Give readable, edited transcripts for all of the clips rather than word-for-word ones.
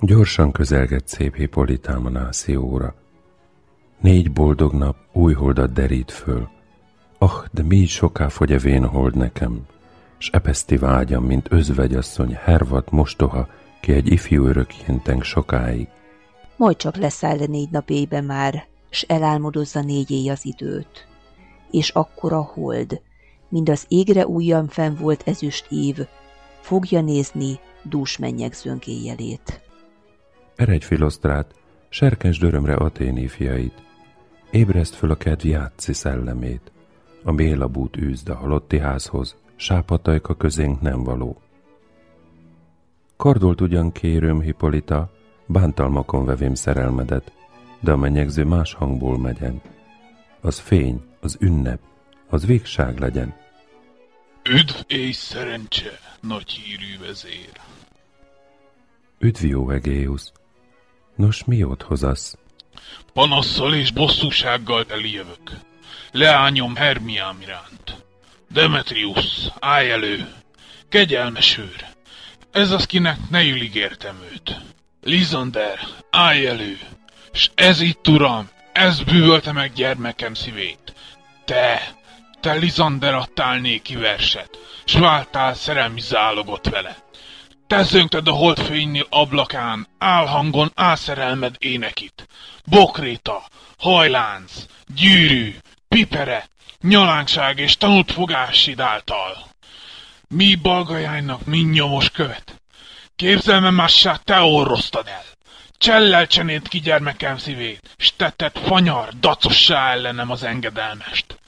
Gyorsan közelgett szép Hippolyta-Amonációra. 4 boldog nap új holdat derít föl. Ah, de mi soká fogy a vén hold nekem, s epeszti vágyam, mint özvegyasszony, hervat mostoha, ki egy ifjú örökjénteng sokáig. Majd csak leszáll a 4 nap éjbe már, s elálmodozza 4 éj az időt. És akkor a hold, mind az égre újjan fenn volt ezüst év, fogja nézni dús mennyegzőnk éjjelét. Eredj, Philosztrát, serkentsd örömre Athéni fiait, ébreszd föl a kedv játszi szellemét, a bélabút űzd a halotti házhoz, sápatajka közénk nem való. Kardolt ugyan kérőm, Hippolyta, bántalmakon vevém szerelmedet, de a menyegző más hangból megyen. Az fény, az ünnep, az végság legyen. Üdv és szerencse, nagy hírű vezér! Üdv, jó Egéusz! Nos, mi jót hozasz? Panasszal és bosszúsággal eljövök. Leányom Hermiám iránt. Demetrius, állj elő! Kegyelmes őr! Ez az, kinek ne ígértem őt. Lizander, állj elő! S ez itt, uram, ez bűvölte meg gyermekem szívét. Te Lizander adtál néki verset, s váltál szerelmi zálogot vele. Te zöngted a holdfénynél ablakán, álhangon álszerelmed énekit. Bokréta, hajlánc, gyűrű, pipere, nyalánkság és tanult fogásid által. Mi balgajánynak mind nyomos követ. Képzelme mássá te orroztad el. Csellel csenéd ki gyermekem szívét, s tetted fanyar, dacossá ellenem az engedelmest.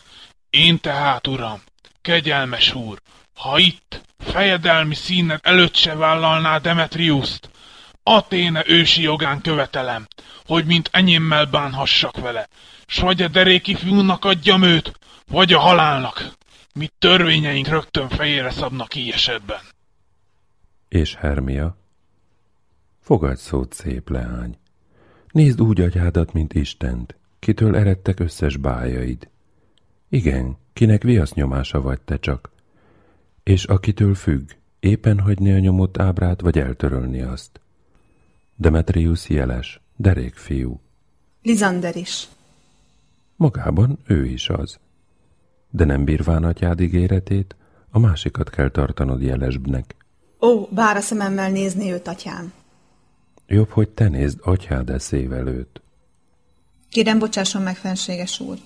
Én tehát, uram, kegyelmes úr, ha itt fejedelmi színed előtt se vállalná Demetriuszt, Athéne ősi jogán követelem, hogy mint enyémmel bánhassak vele, s vagy a deréki fiúnak adjam őt, vagy a halálnak. Mi törvényeink rögtön fejére szabnak így esetben. És Hermia? Fogadj szót, szép leány. Nézd úgy agyádat, mint Istent, kitől eredtek összes bájaid. Igen, kinek viasznyomása vagy te csak, és akitől függ, éppen hagyni a nyomott ábrát, vagy eltörölni azt. Demetrius jeles, derék fiú. Lizander is. Magában ő is az. De nem bírván atyád ígéretét, a másikat kell tartanod jelesbnek. Ó, bár a szememmel nézni őt, atyám. Jobb, hogy te nézd atyád eszével őt. Kérem, bocsásson meg, fenséges úr.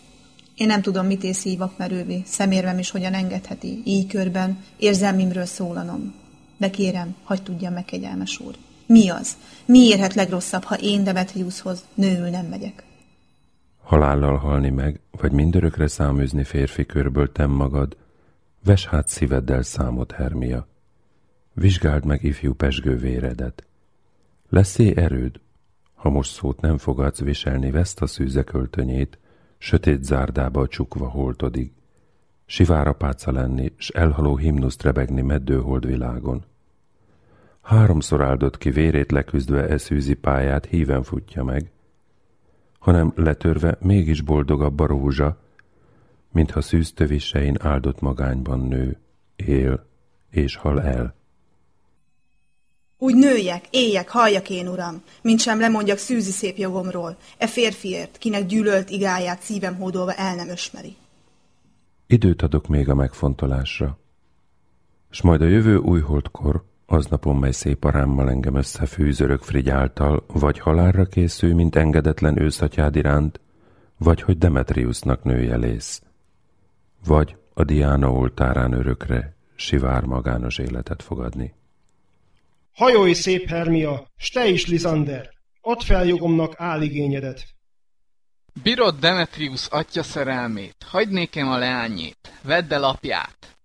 Én nem tudom, mit ész hívakmerővé, szemérvem is hogyan engedheti, így körben, érzelmimről szólanom. De kérem, hagyd tudjam meg, kegyelmes úr. Mi az? Mi érhet legrosszabb, ha én Demetriushoz nőül nem megyek? Halállal halni meg, vagy mindörökre száműzni férfi körből tem magad, vesd hát szíveddel számot, Hermia. Vizsgáld meg ifjú pezsgő véredet. Leszé erőd, ha most szót nem fogadsz viselni, veszt a szűze költönyét, sötét zárdába csukva holtodig, sivár apáca lenni, s elhaló himnuszt rebegni meddő holdvilágon. 3-szor áldott ki, vérét leküzdve e szűzi pályát híven futja meg, hanem letörve mégis boldogabb a rózsa, mintha szűz tövisein áldott magányban nő, él és hal el. Úgy nőjek, éljek, halljak én, uram, mintsem lemondjak szűzi szép jogomról, e férfiért, kinek gyűlölt igáját szívem hódolva el nem ösmeri. Időt adok még a megfontolásra, s majd a jövő újholdkor, aznapon, mely szép arámmal engem összefűz örök Frigy által, vagy halálra készül, mint engedetlen őszatyád iránt, vagy hogy Demetriusnak nője lész, vagy a Diana oltárán örökre sivár magános életet fogadni. Hajolj, szép Hermia, s te is, Lizander, add fel jogomnak áligényedet. Bírod Demetrius atya szerelmét, hagyd nékem a leányét, vedd el apját.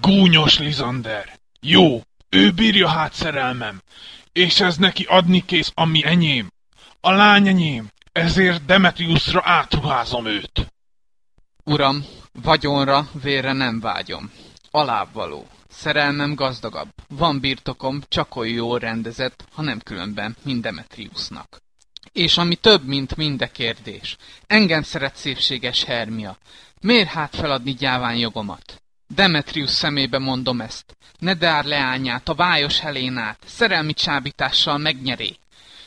Gúnyos Lizander, jó, ő bírja hát szerelmem, és ez neki adni kész, ami enyém, a lány enyém, ezért Demetriusra átruházom őt. Uram, vagyonra, vérre nem vágyom, alávaló. Szerelmem gazdagabb, van birtokom, csak oly jól rendezett, ha nem különben, mint Demetriusnak. És ami több, mint minde kérdés, engem szeret szépséges Hermia, miért hát feladni gyáván jogomat? Demetrius szemébe mondom ezt. Nedár leányát, a vályos Helénát, szerelmi csábítással megnyeré.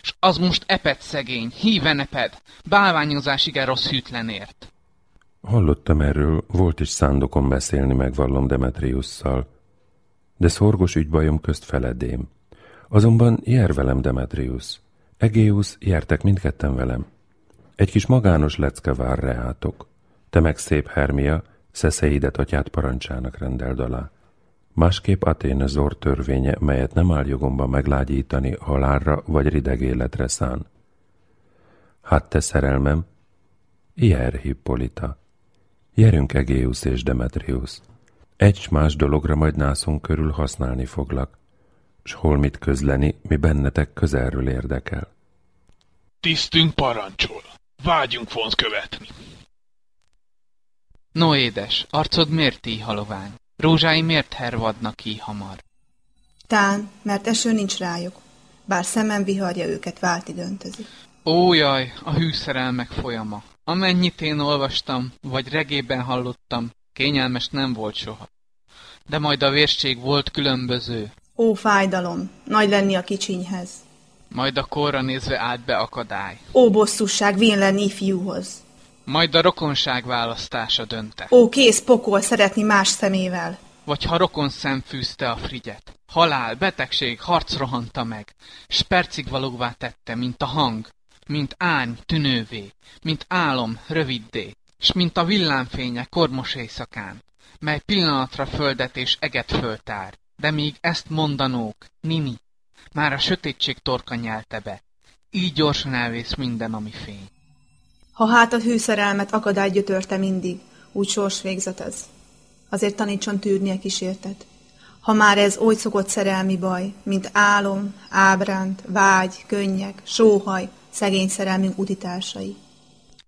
S az most eped szegény, híven eped, bálványozásig rossz hűtlenért. Hallottam erről, volt is szándokon beszélni megvallom Demetriusszal, de szorgos ügybajom közt feledém. Azonban jár velem Demetrius. Egéusz, jártek mindketten velem. Egy kis magános lecke vár reátok. Te meg szép Hermia, szeszeidet atyát parancsának rendeld alá. Másképp Athéna zord törvénye, melyet nem áll jogomban meglágyítani, halálra vagy rideg életre szán. Hát te szerelmem, jár Hippolita. Jerünk Egéusz és Demetrius. Egy más dologra majd nászunk körül használni foglak, s hol mit közleni, mi bennetek közelről érdekel. Tisztünk parancsol, vágyunk vont követni. No édes, arcod miért így halovány? Rózsái miért hervadnak így hamar? Tán, mert eső nincs rájuk, bár szemem viharja őket válti döntözi. Ó jaj, a hűszerelmek folyama. Amennyit én olvastam, vagy regében hallottam, kényelmes nem volt soha. De majd a vérség volt különböző. Ó, fájdalom, nagy lenni a kicsinyhez. Majd a korra nézve állt be akadály. Ó, bosszúság, vén lenni ifjúhoz. Majd a rokonság választása dönte. Ó, kész pokol szeretni más szemével. Vagy ha rokon szem fűzte a frigyet. Halál, betegség, harc rohanta meg, s percig valóvá tette, mint a hang, mint árny tűnővé, mint álom röviddé, s mint a villámfénye kormos éjszakán, mely pillanatra földet és eget föltár. De míg ezt mondanók, Nini, már a sötétség torka nyelte be, így gyorsan elvész minden, ami fény. Ha hát a hűszerelmet akadály gyötörte mindig, úgy sors végzet ez. Azért tanítson tűrni a kísértet. Ha már ez oly szokott szerelmi baj, mint álom, ábránt, vágy, könnyek, sóhaj, szegény szerelmünk utitársai.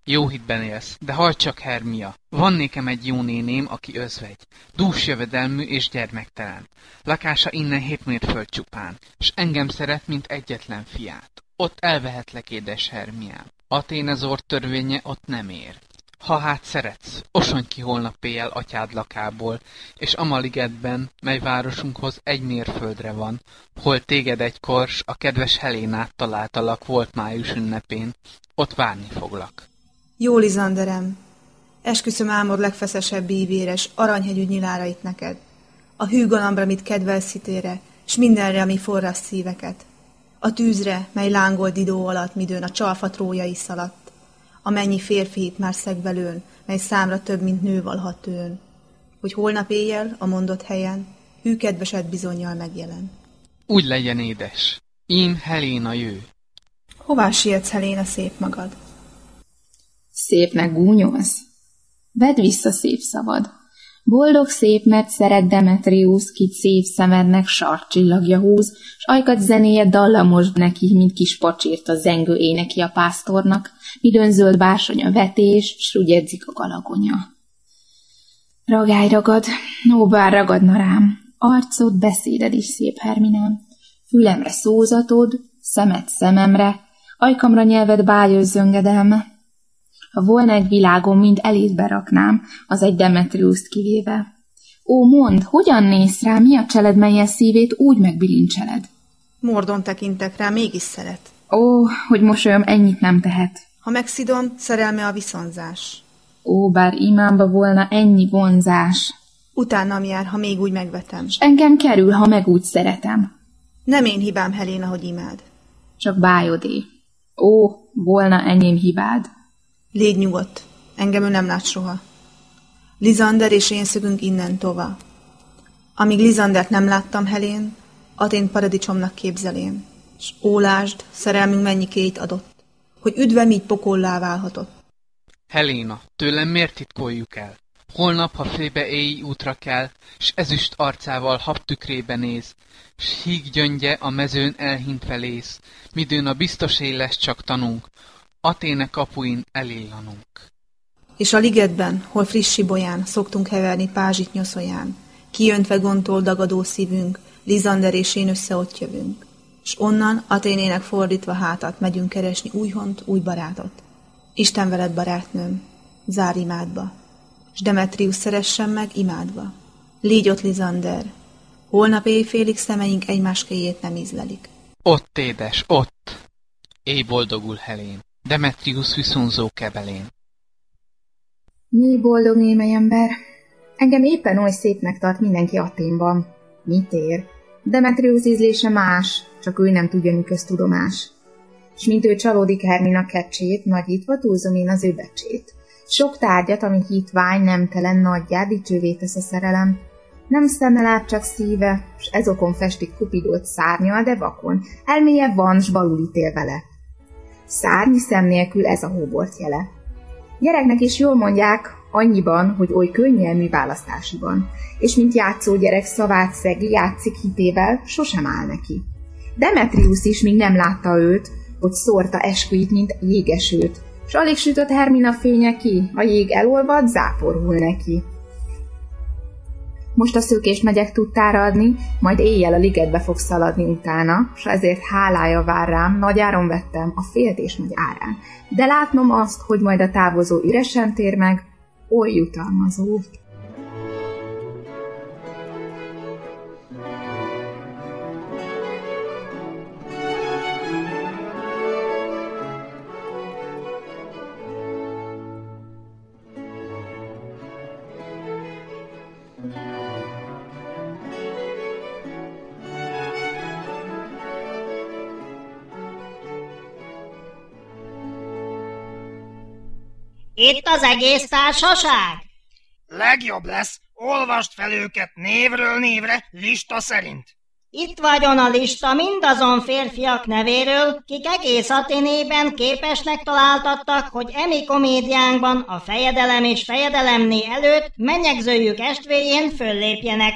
Jó hitben élsz, de hagyd csak, Hermia. Van nékem egy jó néném, aki özvegy, dús jövedelmű és gyermektelen. Lakása innen 7 mérföld csupán, s engem szeret, mint egyetlen fiát. Ott elvehetlek, édes Hermiám. Athéna zord törvénye ott nem ér. Ha hát szeretsz, osonj ki holnap éjjel atyád lakából, és Amaligetben, mely városunkhoz 1 mérföldre van, hol téged egykor, s a kedves Helénát találtalak volt május ünnepén, ott várni foglak. Jó, Lizanderem, esküszöm álmod legfeszesebb ívéres, aranyhegyű nyilárait neked, a hűgalambra, mit kedvelsz szitére, s mindenre, ami forrás szíveket, a tűzre, mely lángol didó alatt, midőn a csalfa trójai szaladt, amennyi férfihit már szegbelőn, mely számra több, mint nő valhat őn, hogy holnap éjjel, a mondott helyen, hű kedvesed bizonnyal megjelen. Úgy legyen, édes, ím Heléna jő. Hová sietsz, Heléna, szép magad? Szépnek gúnyolsz? Vedd vissza szép szavad. Boldog szép, mert szeret Demetrius, kit szép szemednek sarkcsillagja húz, s ajkad zenéje dallamos neki, mint kis pacsért a zengő éneki a pásztornak, midőn zöld bársony a vetés, s rügyedzik a galagonya. Ragály ragad, ó, bár ragadna rám, arcod, beszéded is szép, Herminem, fülemre szózatod, szemed szememre, ajkamra nyelved bájos zöngedelme. Ha volna egy világon, mind elét beraknám, az egy Demetriust kivéve. Ó, mondd, hogyan néz rá, mi a cseled, melyen szívét úgy megbilincseled? Mordon tekintek rá, mégis szeret. Ó, hogy mosolyom ennyit nem tehet. Ha megszidom, szerelme a viszonzás. Ó, bár imámba volna ennyi vonzás. Utánam jár, ha még úgy megvetem. S engem kerül, ha meg úgy szeretem. Nem én hibám, Heléna, hogy imád. Csak bájodé. Ó, volna enyém hibád. Légy nyugodt, engem ő nem lát soha. Lizander és én szögünk innen tova. Amíg Lizandert nem láttam, Helén, Athént paradicsomnak képzelém, s ólásd, szerelmünk mennyi kéjt adott, hogy üdve így pokollá válhatott. Heléna, tőlem miért titkoljuk el? Holnap, ha félbe éjj útra kell, s ezüst arcával hab tükrébe néz, s híg gyöngye a mezőn elhint felész, midőn a biztos éj lesz csak tanunk, Athéna kapuin elillanunk. És a ligetben, hol friss sibolyán szoktunk heverni pázsit nyoszoján, kijöntve gondtól dagadó szívünk, Lizander és én össze ott jövünk, s onnan Athénének fordítva hátat megyünk keresni új hont, új barátot. Isten veled, barátnőm, zár imádba, s Demetrius szeressen meg imádva, Légy ott, Lizander. Holnap éjfélig szemeink egymáskéjét nem ízlelik. Ott, édes, ott! Éj boldogul Helén, Demetrius viszonzó kebelén. Jé, boldog némely ember! Engem éppen oly szépnek tart mindenki Athénban. Mit ér? Demetrius ízlése más, csak ő nem tudja, mi köztudomás. S mint ő csalódik Hermina kecsét, nagyítva túlzom én az ő becsét. Sok tárgyat, ami hitvány nemtelen nagyjá, dicsővé tesz a szerelem. Nem szemmel át, csak szíve, s ezokon festik Kupidót szárnyal, de vakon. Elméje van, s balul ítél vele. Szárny szem nélkül ez a hóbort jele. Gyereknek is jól mondják, annyiban, hogy oly könnyelmű választásiban. És mint játszó gyerek szavát szegi, játszik hitével, sosem áll neki. Demetrius is még nem látta őt, hogy szórta esküit, mint jégesőt, s alig sütött Hermina fénye ki, a jég elolvad, záporul neki. Most a szökést megyek tudtára adni, majd éjjel a ligetbe fog szaladni utána, s ezért hálája vár rám, nagy áron vettem, a féltés nagy árán. De látnom azt, hogy majd a távozó üresen tér meg, oly jutalmazó. Itt az egész társaság? Legjobb lesz, olvast fel őket névről névre, lista szerint. Itt vagyon a lista mindazon férfiak nevéről, kik egész Athénében képesnek találtattak, hogy emi komédiánkban a fejedelem és fejedelemné előtt menyegzőjük estvérjén föllépjenek.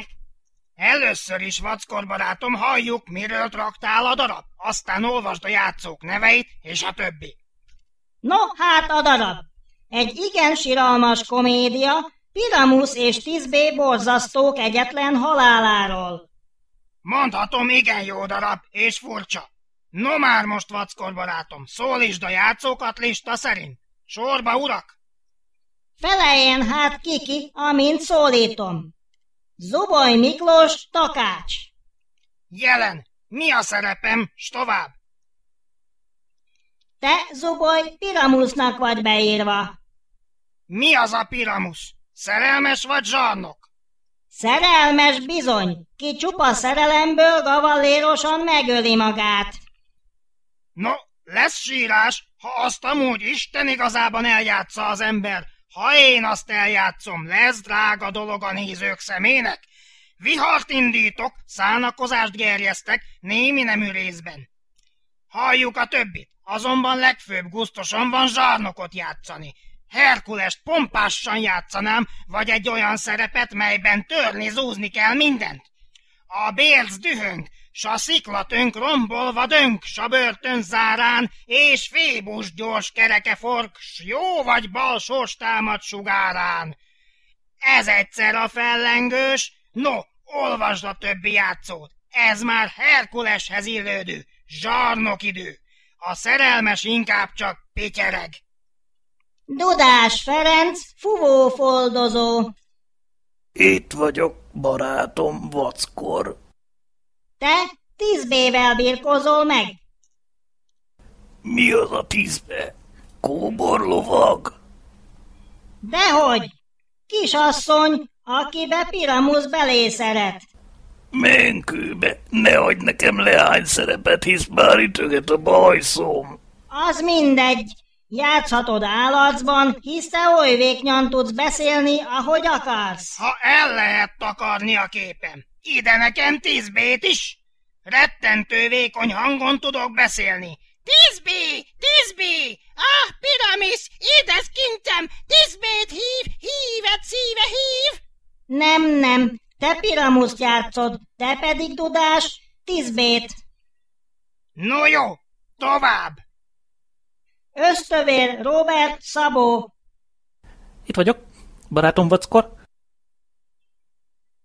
Először is, Vackor barátom, halljuk, miről traktál a darab, aztán olvasd a játszók neveit és a többi. No, hát a darab. Egy igen siralmas komédia, Piramus és Thisbé borzasztók egyetlen haláláról. Mondhatom, igen jó darab, és furcsa. No már most, Vackor barátom, szólítsd a játszókat lista szerint. Sorba, urak! Feleljen hát kiki, amint szólítom. Zuboly Miklós, Takács. Jelen, mi a szerepem, s tovább? Te, Zuboly, Piramusnak vagy beírva. Mi az a Piramus? Szerelmes vagy zsarnok? Szerelmes bizony, ki csupa szerelemből gavallérosan megöli magát. No, lesz sírás, ha azt amúgy Isten igazában eljátsza az ember. Ha én azt eljátszom, lesz drága dolog a nézők szemének. Vihart indítok, szánakozást gerjesztek, némi nemű részben. Halljuk a többit. Azonban legfőbb gusztusom van zsarnokot játszani. Herkulest pompásan játszanám, vagy egy olyan szerepet, melyben törni, zúzni kell mindent. A bérc dühöng, s a sziklatönk rombolva dönk, s a börtön zárán, és Fébus gyors kerekefork, s jó vagy bal sors támad sugárán. Ez egyszer a fellengős, no, olvasd a többi játszót, ez már Herkuleshez illődő, zsarnokidő. A szerelmes inkább csak pityereg. Dudás Ferenc, fuvófoldozó. Itt vagyok, barátom, Vackor. Te 10B-vel birkózol meg. Mi az a 10B? Kóborlovag? Dehogy, kisasszony, akibe Piramus belé szeret. Menkőbe, ne adj nekem leány szerepet, hisz már ütöget a bajszom. Az mindegy, játszhatod állarcban, hisz te oly vékonyan tudsz beszélni, ahogy akarsz. Ha el lehet takarni a képem, ide nekem 10B-t is. Rettentő vékony hangon tudok beszélni. 10B! Ah, Piramus, édes kincsem, 10B-t hív, hívet szíve hív. Nem. Te Piramuszt játszod, te pedig Dudás, 10B-t. No jó, tovább! Ösztövér Róbert Szabó. Itt vagyok, barátom Vackor.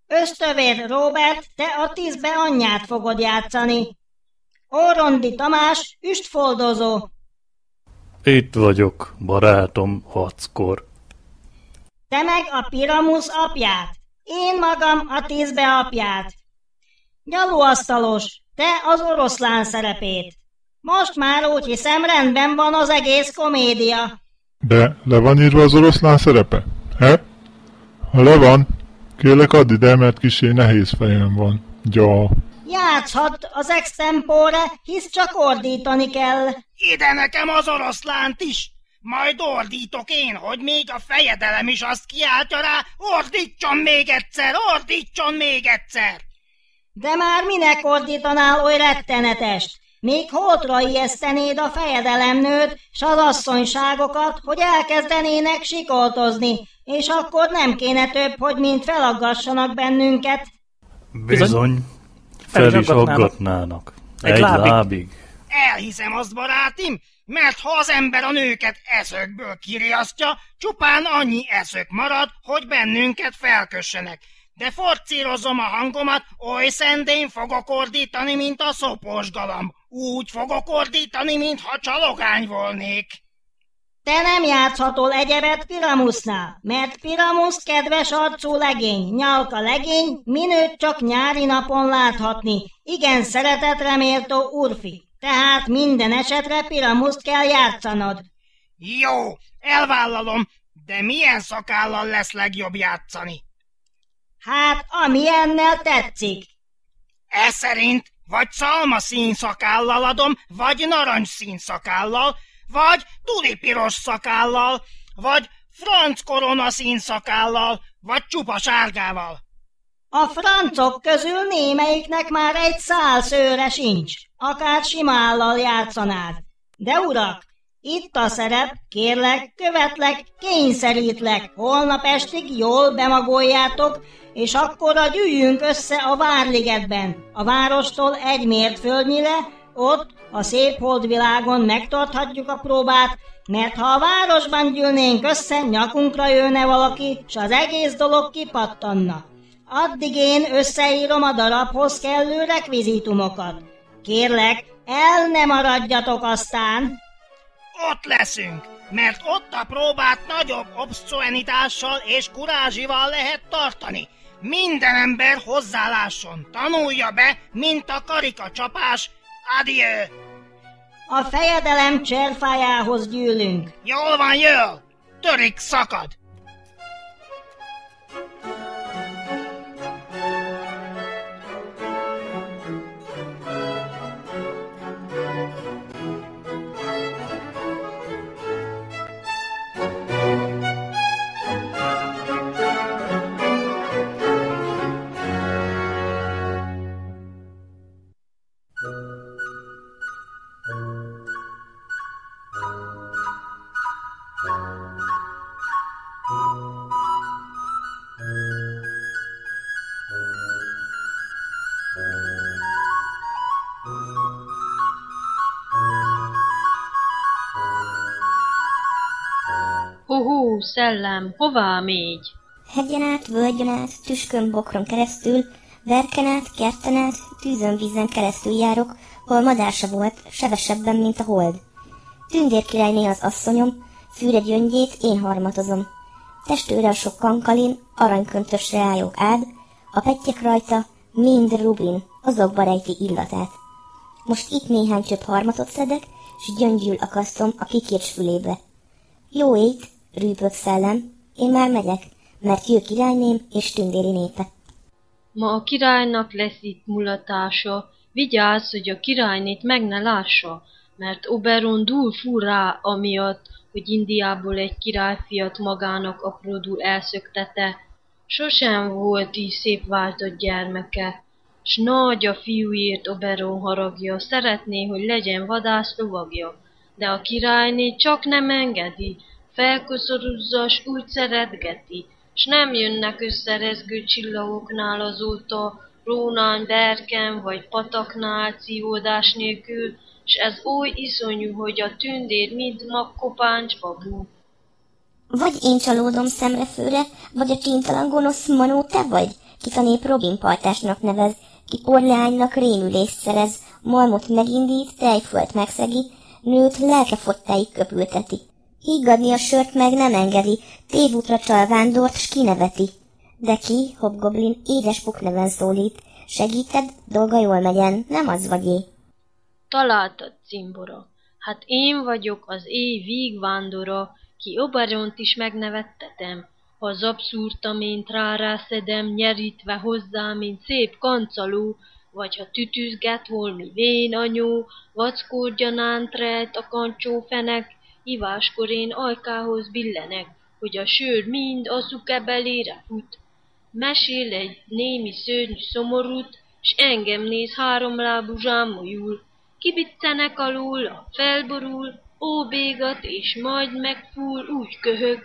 Ösztövér Róbert, te a 10B anyját fogod játszani. Orrondi Tamás, üstfoldozó. Itt vagyok, barátom Vackor. Te meg a Piramus apját. Én magam a 10-be apját. Gyalóasztalos, te az oroszlán szerepét. Most már úgy hiszem, rendben van az egész komédia. De le van írva az oroszlán szerepe? He? Ha le van, kérlek add ide, mert kissé nehéz fejem van. Ja. Játszhat az extempore, hisz csak ordítani kell. Ide nekem az oroszlánt is! Majd ordítok én, hogy még a fejedelem is azt kiáltja rá, ordítson még egyszer, ordítson még egyszer! De már minek ordítanál oly rettenetest? Még holtra ijesztenéd a fejedelemnőt s az asszonyságokat, hogy elkezdenének sikoltozni, és akkor nem kéne több, hogy mint felaggassanak bennünket. Bizony, fel is aggatnának. Egy lábig. Elhiszem azt, barátim, mert ha az ember a nőket eszökből kiriasztja, csupán annyi eszök marad, hogy bennünket felkössenek. De forcírozom a hangomat, oly szendén fogok ordítani, mint a szopós galamb. Úgy fogok ordítani, mintha csalogány volnék. Te nem játszhatol egyebet Piramusznál, mert Piramusz kedves arcú legény, nyalka legény, minőt csak nyári napon láthatni. Igen szeretetre méltó úrfi, tehát minden esetre Piramuszt kell játszanod. Jó, elvállalom, de milyen szakállal lesz legjobb játszani? Hát, amilyennel tetszik. Ez szerint vagy szalmaszín szakállal adom, vagy narancsszín szakállal, vagy tulipiros szakállal, vagy franc koronaszín szakállal, vagy csupa sárgával. A francok közül némelyiknek már egy szál szőre sincs, akár simállal játszanád. De urak, itt a szerep, kérlek, követlek, kényszerítlek, holnap estig jól bemagoljátok, és akkorra gyűjjünk össze a Várligetben, a várostól 1 mértföldnyire, ott a szép holdvilágon megtarthatjuk a próbát, mert ha a városban gyűlnénk össze, nyakunkra jönne valaki, s az egész dolog kipattanna. Addig én összeírom a darabhoz kellő rekvizitumokat. Kérlek, el ne maradjatok aztán! Ott leszünk, mert ott a próbát nagyobb obszcenitással és kurázsival lehet tartani. Minden ember hozzálásson, tanulja be, mint a karikacsapás. Adieu! A fejedelem cserfájához gyűlünk. Jól van, jól! Törik, szakad! Szellem, hová mégy? Hegyen át, völgyen át, tüskön, bokron keresztül, verken át, kerten át, tűzön, vízen keresztül járok, hol madár se volt, sebesebben, mint a hold. Tündérkirályné az asszonyom, fűre gyöngyét én harmatozom. Testőre a sok kankalin, aranyköntösre ályog ád, a pettyek rajta mind rubin, azokba rejti illatát. Most itt néhány csöpp harmatot szedek, s gyöngyül akasztom a kikircs fülébe. Jó éjt! Rűpök szellem, én már megyek, mert jő királyném és tündéri népe. Ma a királynak lesz itt mulatása, vigyázz, hogy a királynét meg ne lássa, mert Oberon dúl fúr rá, amiatt, hogy Indiából egy királyfiat magának apródul elszöktete. Sosem volt így szép váltott gyermeke, s nagy a fiúért Oberon haragja, szeretné, hogy legyen vadász lovagja, de a királyné csak nem engedi, felkoszorúzza, s úgy szeretgeti, s nem jönnek össze rezgő csillagoknál azóta, rónán, berken vagy pataknál szívódás nélkül, s ez oly iszonyú, hogy a tündér mind magkopáncs babú. Vagy én csalódom szemrefőre, vagy a csintalan gonosz Manó te vagy, kit a nép Robin Partásnak nevez, ki Orleánynak rémülést szerez, malmot megindít, tejfölt megszegi, nőt lelkefottáig köpülteti. Higgadni a sört meg nem engedi, tévútra csal vándort, s kineveti. De ki, Hobgoblin, édes pukneven szólít. Segíted, dolga jól megyen, nem az vagy é. Találtad, cimbora. Hát én vagyok az éj vígvándora, ki Obaront is megnevettetem. Ha zabszúrtam én rárászedem, nyerítve hozzá, mint szép kancaló, vagy ha tütüzget holmi vén anyó, vackódjanánt rejt a kancsófenek, iváskor én ajkához billenek, hogy a sör mind a szukebelére fut. Mesél egy némi szörnyű szomorút, s engem néz háromlábú zsámolyul. Kibiccenek alóla, felborul, óbégat és majd megfúl, úgy köhög,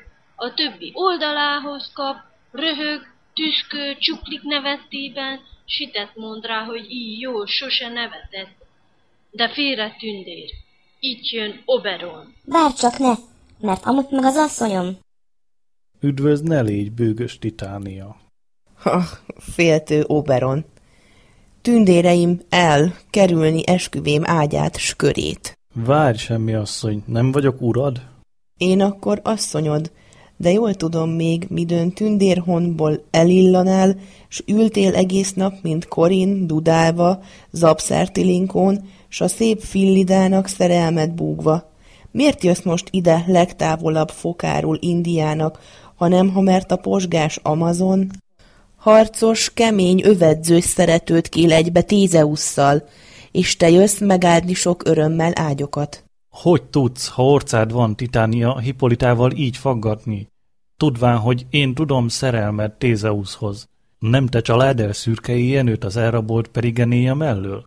a többi oldalához kap, röhög, tüskő, csuklik nevetében, sitet mond rá, hogy így jól sose nevetett. De félre tündér, itt jön Oberon. Bárcsak ne, mert amúgy meg az asszonyom. Üdvözl, ne légy, bőgös titánia. Ha, féltő Oberon. Tündéreim el, kerülni esküvém ágyát, s körét. Várj, semmi asszony, nem vagyok urad? Én akkor asszonyod, de jól tudom még, midőn tündérhonból elillanál, s ültél egész nap, mint Korin, dudálva, zabszártilinkón, s a szép Fillidának szerelmet búgva. Miért jössz most ide legtávolabb fokáról Indiának, hanem ha mert a posgás Amazon? Harcos, kemény, övedzős szeretőt kél egybe Tézeusszal, és te jössz megáldni sok örömmel ágyokat. Hogy tudsz, ha orcád van, Titánia, Hippolitával így faggatni? Tudván, hogy én tudom szerelmed Tézeuszhoz. Nem te család el szürkei Jenőt az elrabolt Perigenéja mellől?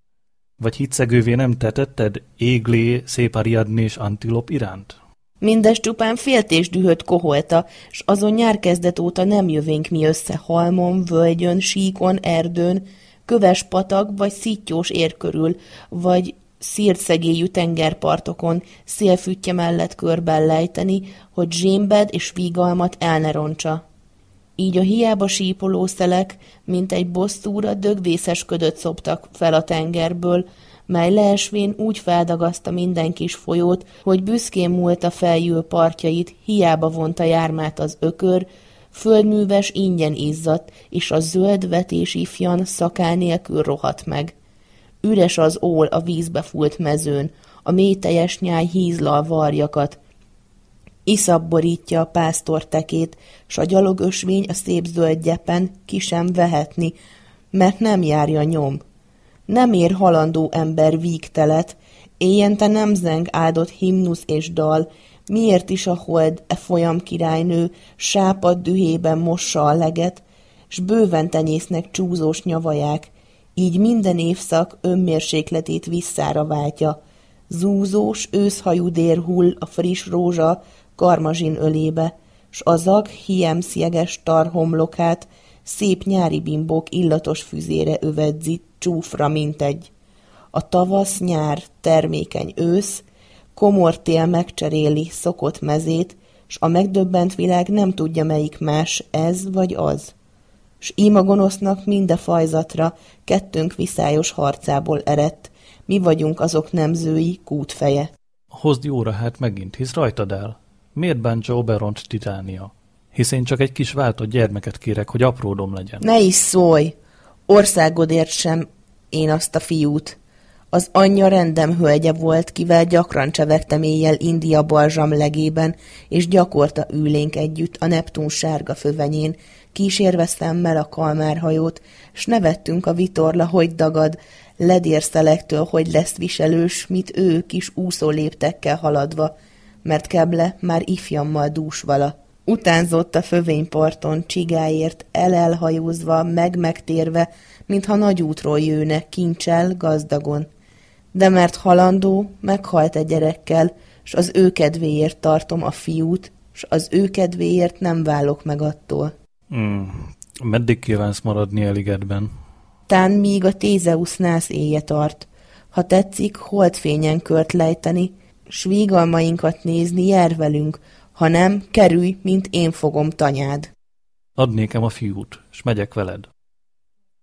Vagy hitszegővé nem tetetted Églé, szép Ariadné és Antilop iránt? Mindez csupán féltés dühött koholta, s azon nyárkezdet óta nem jövénk mi össze halmon, völgyön, síkon, erdőn, köves patak vagy szittyós ér körül, vagy szírtszegélyű tengerpartokon, szélfüttye mellett körben lejteni, hogy zsémbed és vígalmat el ne roncsa. Így a hiába sípoló szelek, mint egy bosszúra dögvészes ködöt szoptak fel a tengerből, mely leesvén úgy feldagaszta minden kis folyót, hogy büszkén múlt a feljő partjait, hiába vonta jármát az ökör, földműves ingyen izzadt, és a zöld vetés ifjan szaká nélkül rohadt meg. Üres az ól a vízbe fúlt mezőn, a mélyteljes nyáj hízla a varjakat, iszabborítja a pásztortekét, s a gyalogösvény a szép zöld gyepen ki sem vehetni, mert nem járja nyom. Nem ér halandó ember vígtelet, éjjente nem zeng áldott himnusz és dal, miért is a hold e folyam királynő sápad dühében mossa a leget, s bőven tenyésznek csúzós nyavaják, így minden évszak önmérsékletét visszára váltja. Zúzós, őszhajú dér hull a friss rózsa karmazsin ölébe, s a zag hiemszjeges tarhomlokát szép nyári bimbók illatos füzére övedzi, csúfra mintegy. A tavasz, nyár, termékeny ősz, komor tél megcseréli szokott mezét, s a megdöbbent világ nem tudja, melyik más, ez vagy az. S íma gonosznak minde fajzatra kettőnk viszályos harcából eredt, mi vagyunk azok nemzői kútfeje. Hozd jóra hát megint, hisz rajtad el. Miért bántsa Oberont Titánia? Hisz én csak egy kis váltott gyermeket kérek, hogy apródom legyen. Ne is szólj! Országodért sem én azt a fiút. Az anyja rendem hölgye volt, kivel gyakran csevegtem éjjel India balzsam legében, és gyakorta ülénk együtt a Neptun sárga fövenyén, kísérve szemmel a kalmárhajót, s nevettünk a vitorla, hogy dagad, ledérszelektől, hogy lesz viselős, mint ő kis úszó léptekkel haladva, mert Keble már ifjammal dús vala. Utánzott a fövényparton csigáért, elelhajózva, megtérve, mintha nagy útról jőne, kincsel, gazdagon. De mert halandó, meghalt a gyerekkel, s az ő kedvéért tartom a fiút, s az ő kedvéért nem válok meg attól. Meddig kívánsz maradni eligedben? Tán míg a Tézeusz nász éje tart. Ha tetszik, holdfényen kört lejteni, s vígalmainkat nézni jár velünk, ha nem, kerülj, mint én fogom tanyád. Add nékem a fiút, s megyek veled.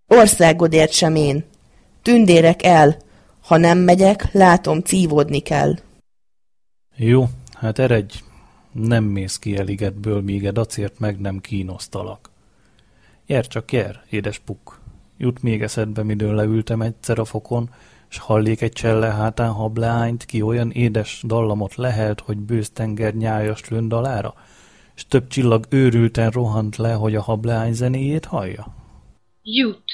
Országodért sem én. Tündérek el, ha nem megyek, látom, cívódni kell. Jó, hát eredj, nem mész ki Eligedből, míg a dacért meg nem kínoztalak. Jár csak jár, édes Puk! Jut még eszedbe, midőn leültem egyszer a fokon, s hallék egy cselle hátán hableányt, ki olyan édes dallamot lehelt, hogy bőztenger nyájas lőn dalára, s több csillag őrülten rohant le, hogy a hableány zenéjét hallja. Jut!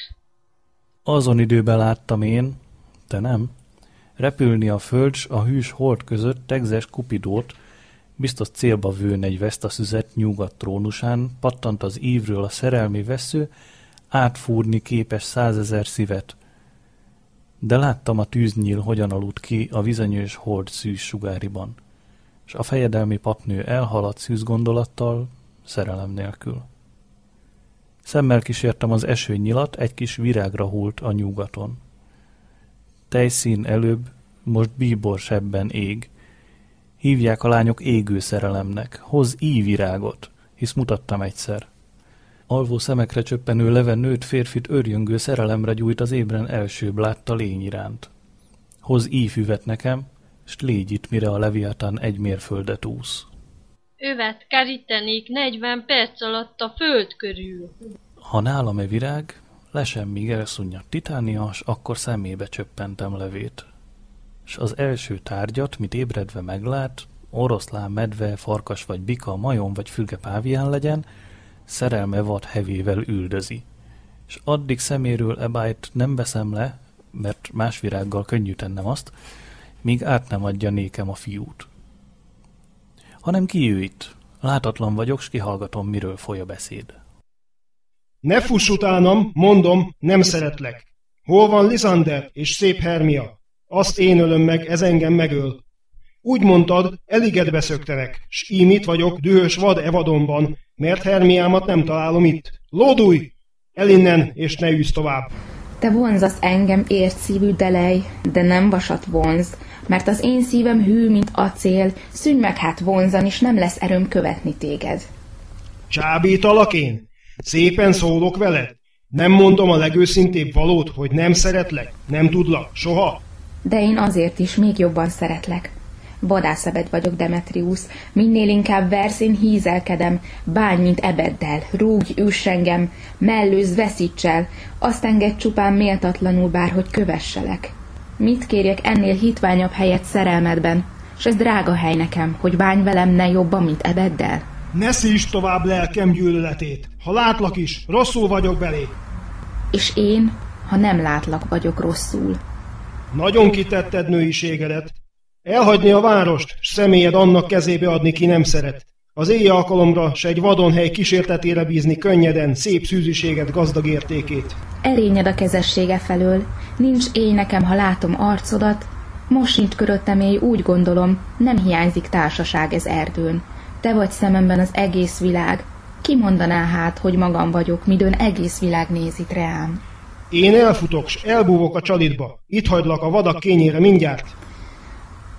Azon időben láttam én, te nem, repülni a föld s a hűs hold között tegzes Kupidót, biztos célba vőn egy vesztaszüzet nyugat trónusán, pattant az ívről a szerelmi vesző, átfúrni képes 100 000 szívet. De láttam a tűznyíl, hogyan aludt ki a vizonyos hold szűz sugáriban, s a fejedelmi papnő elhaladt szűz gondolattal, szerelem nélkül. Szemmel kísértem az esőnyilat, egy kis virágra hult a nyugaton. Tejszín előbb, most bíbor sebben ég. Hívják a lányok égő szerelemnek, hozz íj virágot, hisz mutattam egyszer. Alvó szemekre csöppenő leve nőtt férfit örjöngő szerelemre gyújt az ébren elsőbb látta lény iránt. Hozz íj füvet nekem, s légy itt, mire a leviatán egy mérföldet úsz. Övet kerítenék 40 perc alatt a föld körül. Ha nálam-e virág, lesem, míg elszúnyadt Titánia, s akkor szemébe csöppentem levét. S az első tárgyat, mit ébredve meglát, oroszlán, medve, farkas vagy bika, majom vagy fülge pávián legyen, szerelme vad hevével üldözi. S addig szeméről ebájt nem veszem le, mert más virággal könnyű tennem azt, míg át nem adja nékem a fiút. Hanem ki ő itt? Látatlan vagyok, s kihallgatom, miről foly a beszéd. Ne fuss utánam, mondom, nem szeretlek. Hol van Lisander és szép Hermia? Azt én ölöm meg, ez engem megöl. Úgy mondtad, eligedbe szöktelek, s ím itt vagyok, dühös vad evadonban, mert Hermiámat nem találom itt. Lódulj! El innen, és ne űzz tovább! Te vonzasz engem, ért szívű delej, de nem vasat vonz, mert az én szívem hű, mint acél, szűnj meg hát vonzan, és nem lesz erőm követni téged. Csábítalak én? Szépen szólok veled? Nem mondom a legőszintébb valót, hogy nem szeretlek, nem tudlak, soha? De én azért is még jobban szeretlek. Vadászebed vagyok, Demetrius, minél inkább versz, én hízelkedem, bánj, mint ebeddel, rúgj, üss engem, mellőzz, veszíts el, azt engedd csupán méltatlanul bárhogy kövesselek. Mit kérjek ennél hitványabb helyet szerelmedben, s ez drága hely nekem, hogy bánj velem ne jobban, mint ebeddel? Ne szítsd tovább lelkem gyűlöletét, ha látlak is, rosszul vagyok belé. És én, ha nem látlak, vagyok rosszul. Nagyon kitetted nőiségedet. Elhagyni a várost, s személyed annak kezébe adni, ki nem szeret. Az éjjel alkalomra, s egy vadonhely kísértetére bízni könnyeden szép szűziséget, gazdag értékét. Erényed a kezessége felől, nincs éj nekem, ha látom arcodat. Most nincs köröttem éj, úgy gondolom, nem hiányzik társaság ez erdőn. Te vagy szememben az egész világ. Ki mondaná hát, hogy magam vagyok, midőn egész világ nézít rám? Én elfutok, s elbúvok a csalidba. Itt hagylak a vadak kényére mindjárt.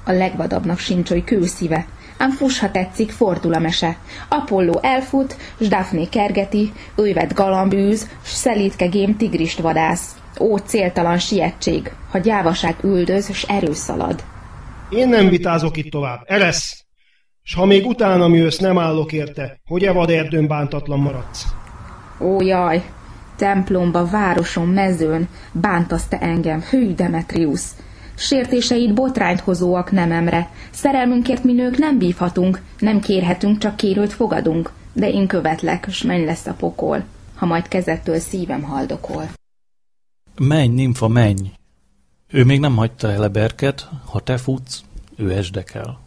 A legvadabbnak sincs oly kőszíve, ám fuss, ha tetszik, fordul a mese. Apolló elfut, s Daphné kergeti, ővet galambűz, s szelídke gém tigrist vadász. Ó, céltalan sietség, ha gyávaság üldöz, s erőszalad. Én nem vitázok itt tovább, eresz! S ha még utánam jössz, nem állok érte, hogy e vad erdőn bántatlan maradsz. Ó, jaj! Templomba, városon, mezőn bántasz te engem, hű, Demetrius! Sértéseid botrányt hozóak nememre. Szerelmünkért mi nők nem bívhatunk, nem kérhetünk, csak kérőt fogadunk. De én követlek, s menj lesz a pokol, ha majd kezettől szívem haldokol. Menj, nimfa, menj! Ő még nem hagyta el a berket, ha te futsz, ő esdekel.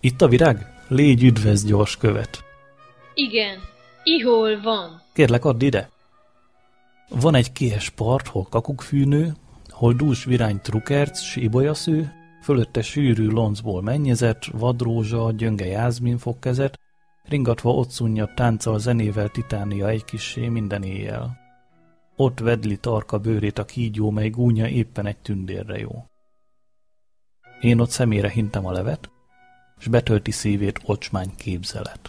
Itt a virág? Légy üdvözl, gyors követ! Igen, ihol van? Kérlek, add ide! Van egy kies part, hol kakukkfűnő, hol dús virány trukerc s ibolyasző, fölötte sűrű loncból mennyezet, vadrózsa, gyönge jázmin fogkezet, ringatva ott szunnyad tánccal zenével Titánia egy kissé minden éjjel. Ott vedli tarka bőrét a kígyó, mely gúnya éppen egy tündérre jó. Én ott szemére hintem a levet, s betölti szívét ocsmány képzelet.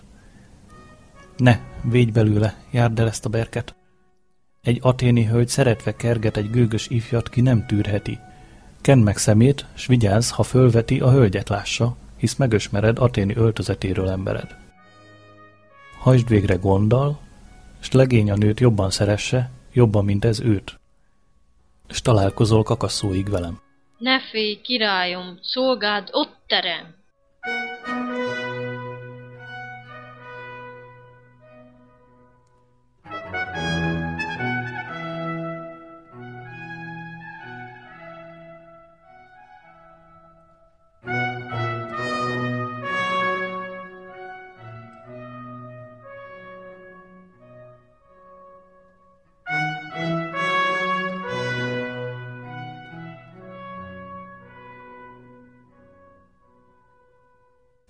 Ne, védj belőle, járd el ezt a berket! Egy aténi hölgy szeretve kerget egy gőgös ifjat, ki nem tűrheti. Kend meg szemét, s vigyázz, ha fölveti, a hölgyet lássa, hisz megösmered aténi öltözetéről embered. Hajtsd végre gonddal, s legény a nőt jobban szeresse, jobban, mint ez őt. És találkozol kakasszóig velem. Ne félj, királyom, szolgád ott terem!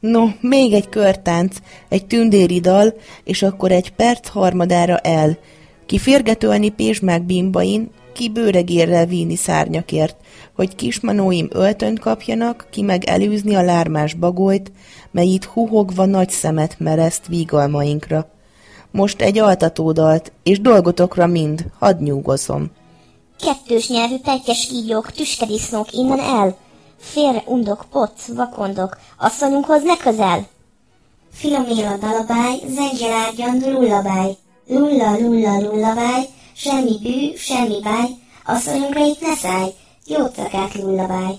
No, még egy körtánc, egy tündéri dal, és akkor egy perc harmadára el. Ki férgetölni pézsmák bimbain, ki bőregérrel vinni szárnyakért, hogy kismanóim öltönt kapjanak, ki meg elűzni a lármás bagolyt, mely itt huhogva nagy szemet mereszt vígalmainkra. Most egy altatódalt, és dolgotokra mind, hadd nyúgozom. Kettős nyelvű pettyes kígyók, tüskedisznók innen el! Félre undok, poc, vakondok, asszonyunkhoz ne közel! Filoméla dalabáj, zengyelárgyand lullabáj, lulla, lulla, lullabáj, semmi bű, semmi báj, asszonyunkra itt ne szállj, jót rakát lullabáj!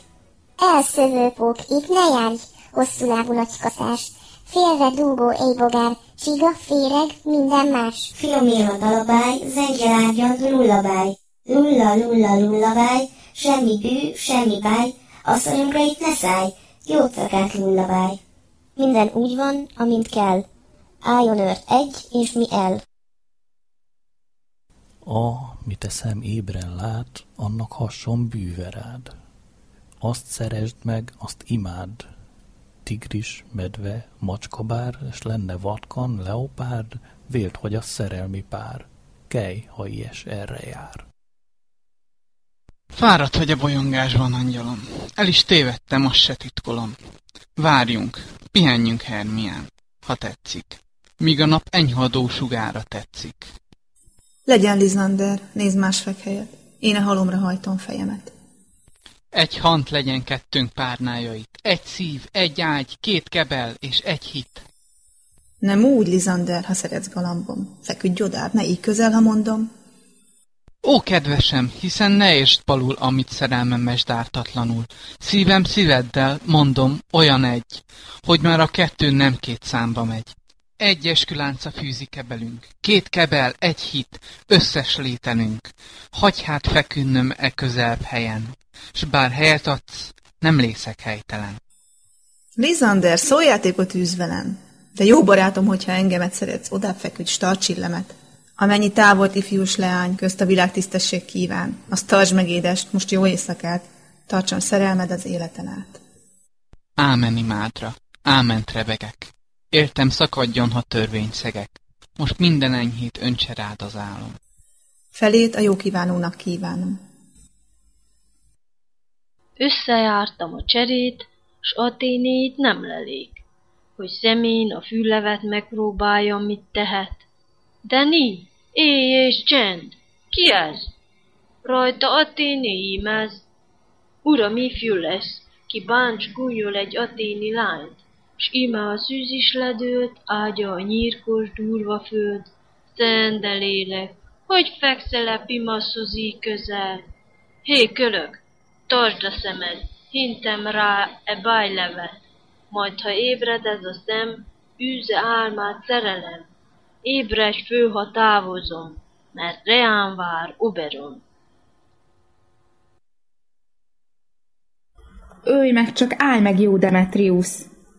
Elszövőpók, itt ne járj, hosszú lábú nagykaszás, félre dúgó éjbogár, csiga, féreg, minden más! Filoméla dalabáj, zengyelárgyand lullabáj, lulla, lulla, lullabáj, semmi bű, semmi báj, asszonyunkra itt ne szállj, jót rakát lullabáj. Minden úgy van, amint kell. Álljon őrt egy, és mi el. Mit a szem ébren lát, annak hasson bűve rád. Azt szeresd meg, azt imád. Tigris, medve, macskabár, s lenne vatkan, leopárd, vélt, hogy a szerelmi pár. Kelj, ha ilyes erre jár. Fáradt vagy a bolyongásban, angyalom, el is tévedtem, azt se titkolom. Várjunk, pihenjünk, Hermián, ha tetszik, míg a nap enyhadó sugára tetszik. Legyen, Liznander, nézd más fekhelyet, én a halomra hajtom fejemet. Egy hant legyen kettőnk párnájait, egy szív, egy ágy, két kebel és egy hit. Nem úgy, Liznander, ha szeretsz galambom, feküdj odább, ne így közel, ha mondom. Ó, kedvesem, hiszen ne értsd balul, amit szerelmemes dártatlanul. Szívem szíveddel, mondom, olyan egy, hogy már a kettő nem két számba megy. Egy eskülánca fűzi kebelünk, két kebel, egy hit, összes létenünk. Hagyj hát feküdnöm e közelbb helyen, s bár helyet adsz, nem lészek helytelen. Liznander, szójátékot űz velem, de jó barátom, hogyha engemet szeretsz, odább feküdj, tarts csillemet. Amennyi távolt ifjús leány, közt a világ tisztesség kíván, azt tartsd meg, édest, most jó éjszakát, tartson szerelmed az életen át. Ámen imádra, áment rebegek, értem szakadjon, ha törvényszegek, most minden enyhét öntse rád az álom. Felét a jókívánónak kívánom. Összejártam a cserét, s Athénét nem lelék, hogy szemén a füllevet megpróbáljam, mit tehet. Dani, éj és csend, ki ez? Rajta Athéné ímez. Uram, ifjú lesz, ki bánts gúnyol egy athéni lányt, s íme a szűz is ledőlt, ágya a nyírkos durva föld. Szendelélek, hogy fekszel-e Pimasszozí közel? Hé, kölök, tartsd a szemed, hintem rá e bájlevet, majd ha ébred ez a szem, űze álmát szerelem. Ébredj fő, ha távozom, mert reám vár Oberon. Ölj meg, csak állj meg, jó Demetrius!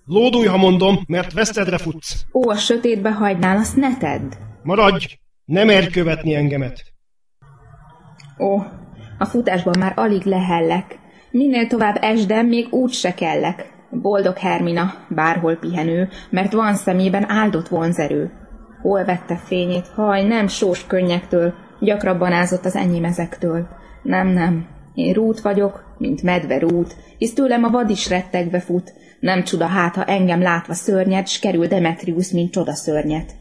Lódulj, ha mondom, mert vesztedre futsz. Ó, a sötétbe hagynál, azt ne tedd! Maradj! Nem merj követni engemet! Ó, a futásban már alig lehellek. Minél tovább esdem, még úgy se kellek. Boldog Hermina, bárhol pihenő, mert van szemében áldott vonzerő. Hol vette fényét, haj, nem sós könnyektől, gyakrabban ázott az enyém ezektől. Nem, én rút vagyok, mint medve rút, hisz tőlem a vad is rettegve fut. Nem csuda hát, ha engem látva szörnyed, s kerül Demetrius, mint csodaszörnyet.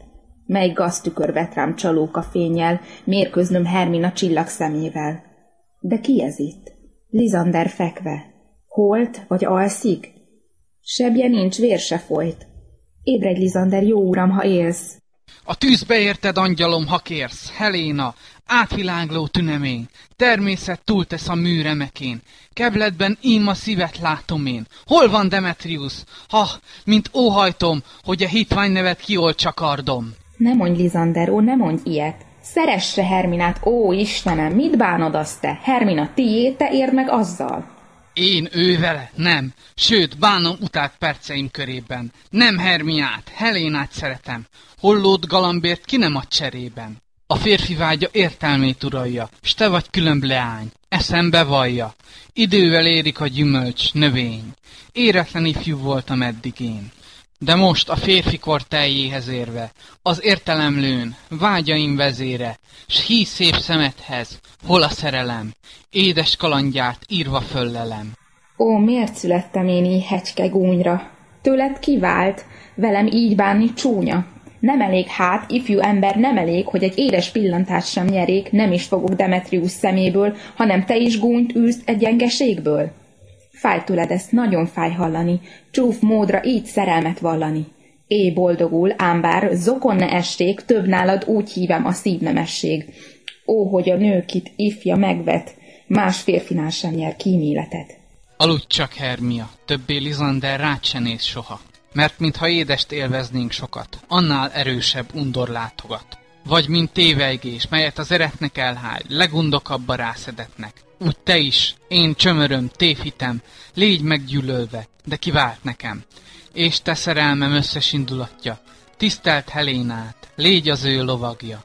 Mely gaztükör vet rám csalóka fényjel, mérkőznöm Hermina csillag szemével. De ki ez itt? Liznander fekve. Holt vagy alszik? Sebje nincs, vér se folyt. Ébredj, Liznander, jó uram, ha élsz! A tűzbe érted, angyalom, ha kérsz, Heléna, átvilágló tünemény, természet túltesz a műremekén, kebletben ím a szívet látom én. Hol van Demetrius? Ha, mint óhajtom, hogy a hitvány nevet kioltsa kardom. Ne mondj, Lizander, ó, ne mondj ilyet. Szeresse Herminát, ó Istenem, mit bánod azt te? Hermina tiéd, te érd meg azzal. Én ővele? Nem. Sőt, bánom utált perceim körében. Nem Hermiát, Helénát szeretem. Hollót galambért ki nem ad cserében. A férfi vágya értelmét uralja, s te vagy különb leány, eszembe vallja. Idővel érik a gyümölcs, növény. Éretlen ifjú voltam eddig én. De most a férfikor teljéhez érve, az értelemlőn, vágyaim vezére, s hí szép szemedhez, hol a szerelem, édes kalandját írva föllelem. Ó, miért születtem én így hegyke gúnyra? Tőled kivált, velem így bánni csúnya. Nem elég hát, ifjú ember, nem elég, hogy egy édes pillantást sem nyerék, nem is fogok Demetrius szeméből, hanem te is gúnyt űrsz egy gyengeségből. Fáj tőled ezt, nagyon fáj hallani, csúf módra így szerelmet vallani. Éj boldogul, ám bár, zokon ne essék, több nálad úgy hívem a szívnemesség. Ó, hogy a nőkit ifja megvet, más férfinál sem nyer kíméletet. Aludj csak, Hermia, többé Lizander rád se néz soha, mert mintha édest élveznénk sokat, annál erősebb undor látogat. Vagy mint tévejgés, melyet az eretnek elhágy, legundokabba rászedetnek. Úgy te is, én csömöröm, tévhitem, légy meggyűlölve, de kivált nekem. És te szerelmem összes indulatja, tisztelt Helénát, légy az ő lovagja.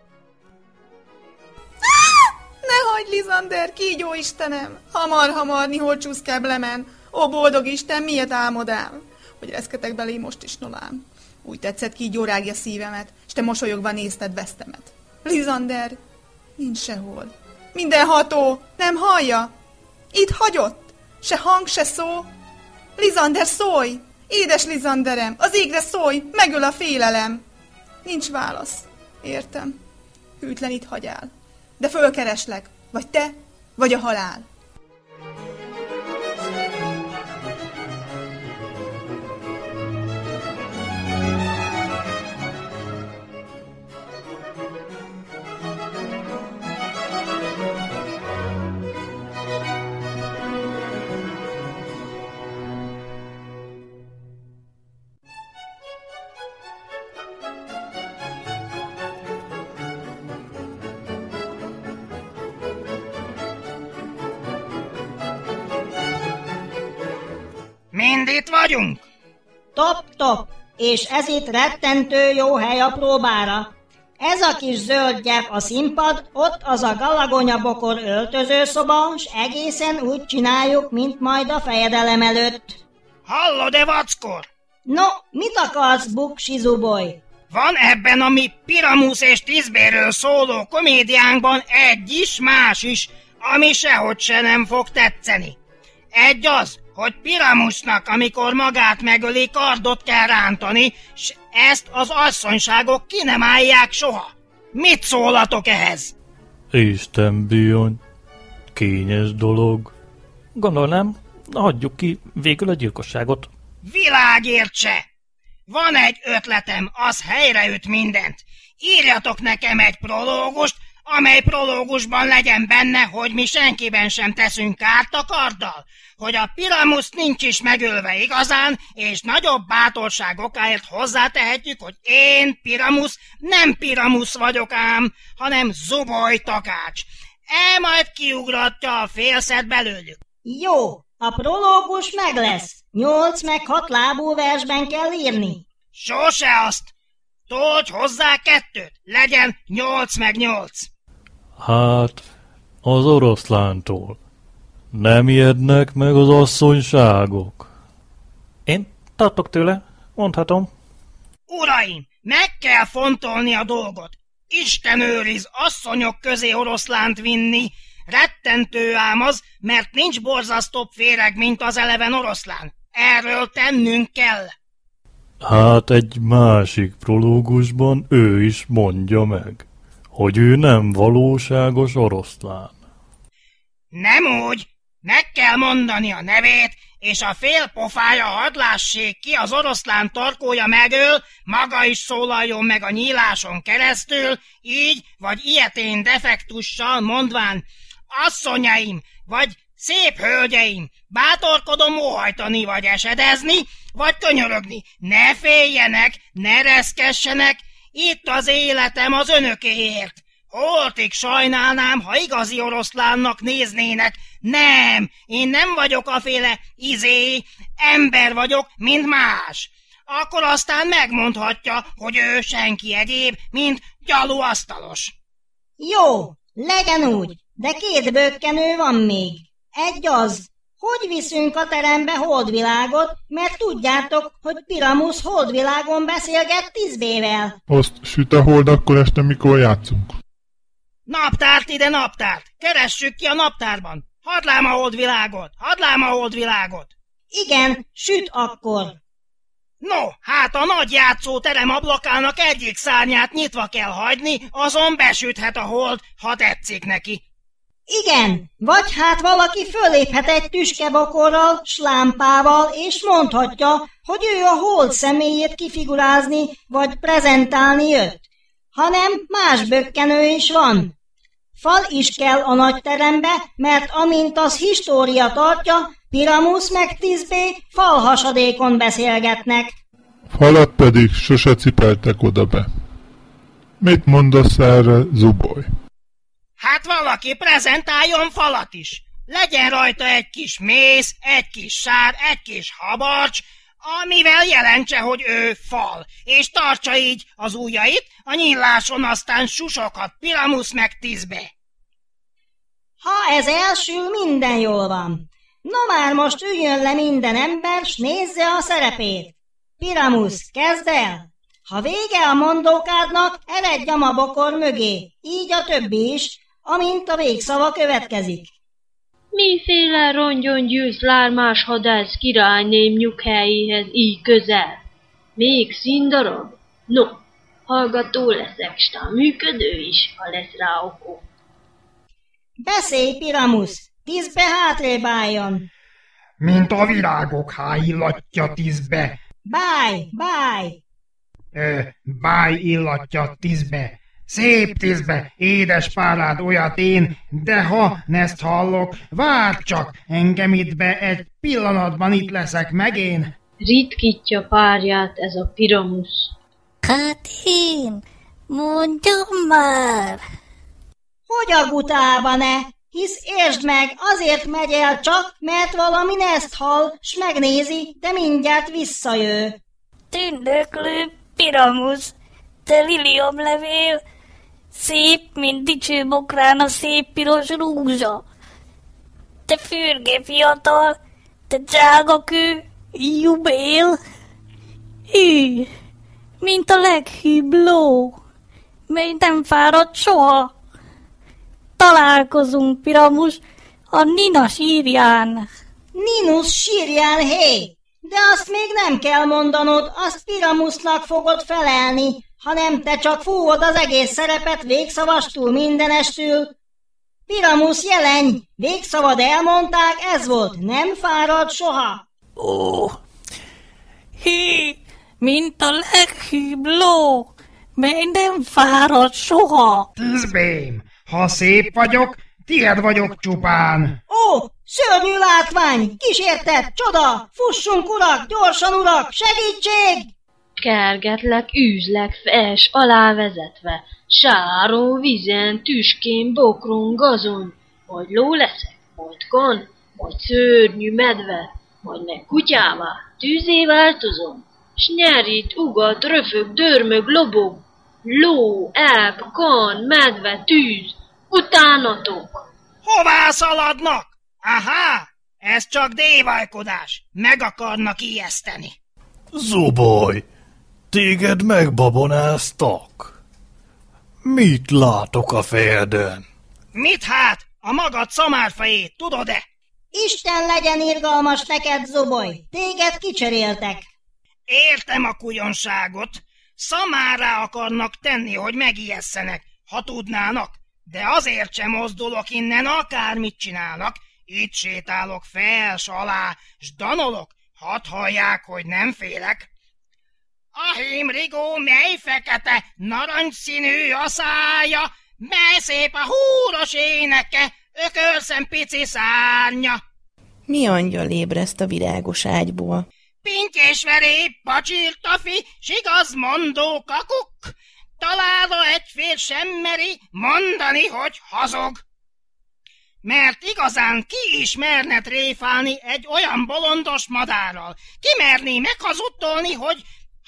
Ne hagyj, Lizander, kígyó Istenem! Hamar-hamar, nihol csúszkább lemen! Ó, boldog Isten, miért álmodám? Hogy reszketek belé most is, novám. Úgy tetszett, kígyó rágja szívemet, s te mosolyogva nézted vesztemet. Lizander, nincs sehol. Mindenható, nem hallja? Itt hagyott? Se hang, se szó? Lizander, szólj! Édes Lizanderem, az égre szólj, megöl a félelem! Nincs válasz, értem. Hűtlen itt hagyál. De fölkereslek, vagy te, vagy a halál. Mind itt vagyunk? Top-top, és ez itt rettentő jó hely a próbára. Ez a kis zöld gyep a színpad, ott az a galagonyabokor öltözőszoba, s egészen úgy csináljuk, mint majd a fejedelem előtt. Hallod-e, vackor? No, mit akarsz, buksi zuboly? Van ebben a mi Piramusz és Tizbérről szóló komédiánkban egy is, más is, ami sehogy se nem fog tetszeni. Egy az, hogy Piramusnak, amikor magát megöli, kardot kell rántani, s ezt az asszonyságok ki nem állják soha. Mit szólatok ehhez? Isten bizony, kényes dolog. Gondolnám, hagyjuk ki végül a gyilkosságot. Világért se! Van egy ötletem, az helyreüt mindent. Írjatok nekem egy prológust, amely prológusban legyen benne, hogy mi senkiben sem teszünk kárt a karddal, hogy a Piramuszt nincs is megölve igazán, és nagyobb bátorság okáért hozzátehetjük, hogy én, Piramusz, nem Piramusz vagyok ám, hanem Zuboly Takács. El majd kiugratja a félszet belőlük. Jó, a prológus meg lesz. 8 meg 6 lábú versben kell írni. Sose azt! Tolj hozzá 2-t, legyen 8 meg 8. Hát, az oroszlántól. Nem ijednek meg az asszonyságok. Én tartok tőle, mondhatom. Uraim, meg kell fontolni a dolgot. Isten őriz, asszonyok közé oroszlánt vinni. Rettentő ám az, mert nincs borzasztóbb féreg, mint az eleven oroszlán. Erről tennünk kell. Hát egy másik prológusban ő is mondja meg, hogy ő nem valóságos oroszlán. Nem úgy, meg kell mondani a nevét, és a fél pofája hadd lássék ki, az oroszlán torkója megöl, maga is szólaljon meg a nyíláson keresztül, így vagy ilyetén defektussal mondván: asszonyaim, vagy szép hölgyeim, bátorkodom óhajtani vagy esedezni, vagy könyörögni, ne féljenek, ne reszkessenek, itt az életem az önökéért. Holtig sajnálnám, ha igazi oroszlánnak néznének. Nem, én nem vagyok aféle ember vagyok, mint más. Akkor aztán megmondhatja, hogy ő senki egyéb, mint gyalúasztalos. Jó, legyen úgy, de két bökkenő van még. Egy az, hogy viszünk a terembe holdvilágot, mert tudjátok, hogy Piramusz holdvilágon beszélget 10B-vel. Azt süt a hold akkor este, mikor játszunk. Naptárt ide, naptárt! Keressük ki a naptárban! Hadlám a holdvilágot! Hadlám a holdvilágot! Igen, süt akkor! No, hát a nagy játszóterem ablakának egyik szárnyát nyitva kell hagyni, azon besüthet a hold, ha tetszik neki. Igen, vagy hát valaki föléphet egy tüskebakorral, slámpával, és mondhatja, hogy ő a hold személyét kifigurázni, vagy prezentálni jött. Hanem más bökkenő is van. Fal is kell a nagy terembe, mert amint az história tartja, Piramusz meg 10B falhasadékon beszélgetnek. Falat pedig sose cipeltek oda be. Mit mondasz erre, Zuboly? Hát valaki prezentáljon falat is. Legyen rajta egy kis mész, egy kis sár, egy kis habarcs, amivel jelentse, hogy ő fal, és tartsa így az ujjait, a nyíláson aztán susokat Piramusz meg 10B. Ha ez elsül, minden jól van. No már most üljön le minden ember, s nézze a szerepét. Piramusz, kezd el! Ha vége a mondókádnak, eredj a mabokor mögé, így a többi is, amint a végszava következik. Miféle rongyon gyűlsz lármás hadász királyném nyughelyéhez így közel? Még színdarab? No, hallgató leszek, s a működő is, ha lesz rá okó. Beszélj, Piramusz, 10B hátrébb álljon. Mint a virágok háillatja 10B. Báj, báj. Báj illatja 10B. Szép 10B, édes párád olyat én, de ha ezt hallok, várj csak, engem itt be, egy pillanatban itt leszek meg én. Ritkítja párját ez a Piramusz. Hát én, mondjam már. Hogy a gutába-e? Hisz értsd meg, azért megy el csak, mert valami ezt hall, s megnézi, de mindjárt visszajő. Tündöklő Piramusz, te liliomlevél, szép, mint dicső bokrán a szép piros rúzsa. Te fürge fiatal, te drágakő, jubél. Hű, mint a leghűbb ló, mely nem fárad soha. Találkozunk, Piramusz, a Nina sírján. Ninus sírján, hé! De azt még nem kell mondanod, azt Piramusznak fogod felelni, hanem te csak fúvod az egész szerepet végszavastul mindenestül. Piramusz, jelenj! Végszavad elmondták, ez volt, nem fárad soha. Ó, hí, mint a leghűbb ló, mely nem fárad soha. 10B-m, ha szép vagyok, tiéd vagyok csupán. Ó, szörnyű látvány, kísértet, csoda, fussunk urak, gyorsan urak, segítség! Kergetlek, üzlek, fels alá vezetve, sáron, vizen, tüskén, bokron, gazon, majd ló leszek, majd kon, majd szörnyű medve, majd meg kutyává, tűzé változom, s nyerít, ugat, röfög, dörmög, lobog, ló, ebb, kon, medve, tűz, utánatok. Hová szaladnak? Aha, ez csak dévajkodás, meg akarnak ijeszteni. Zuboly, téged megbabonáztak. Mit látok a földön? Mit hát? A magad szamárfejét, tudod-e? Isten legyen irgalmas neked, Zuboly, téged kicseréltek. Értem a kujonságot, szamárrá akarnak tenni, hogy megijesszenek, ha tudnának, de azért sem mozdulok innen, akármit csinálnak, Itt sétálok fel s alá, s danolok, hadd hallják, hogy nem félek. A hímrigó mely fekete, narancsszínű a szája, mely szép a húros éneke, ökölszem pici szárnya. Mi angyal ébreszt a virágos ágyból? Pintyésveré, pacsirtafi, s igazmondó kakukk, találva egy fér sem meri mondani, hogy hazog. Mert igazán ki is merne tréfálni egy olyan bolondos madárral, ki merné meghazudtolni, hogy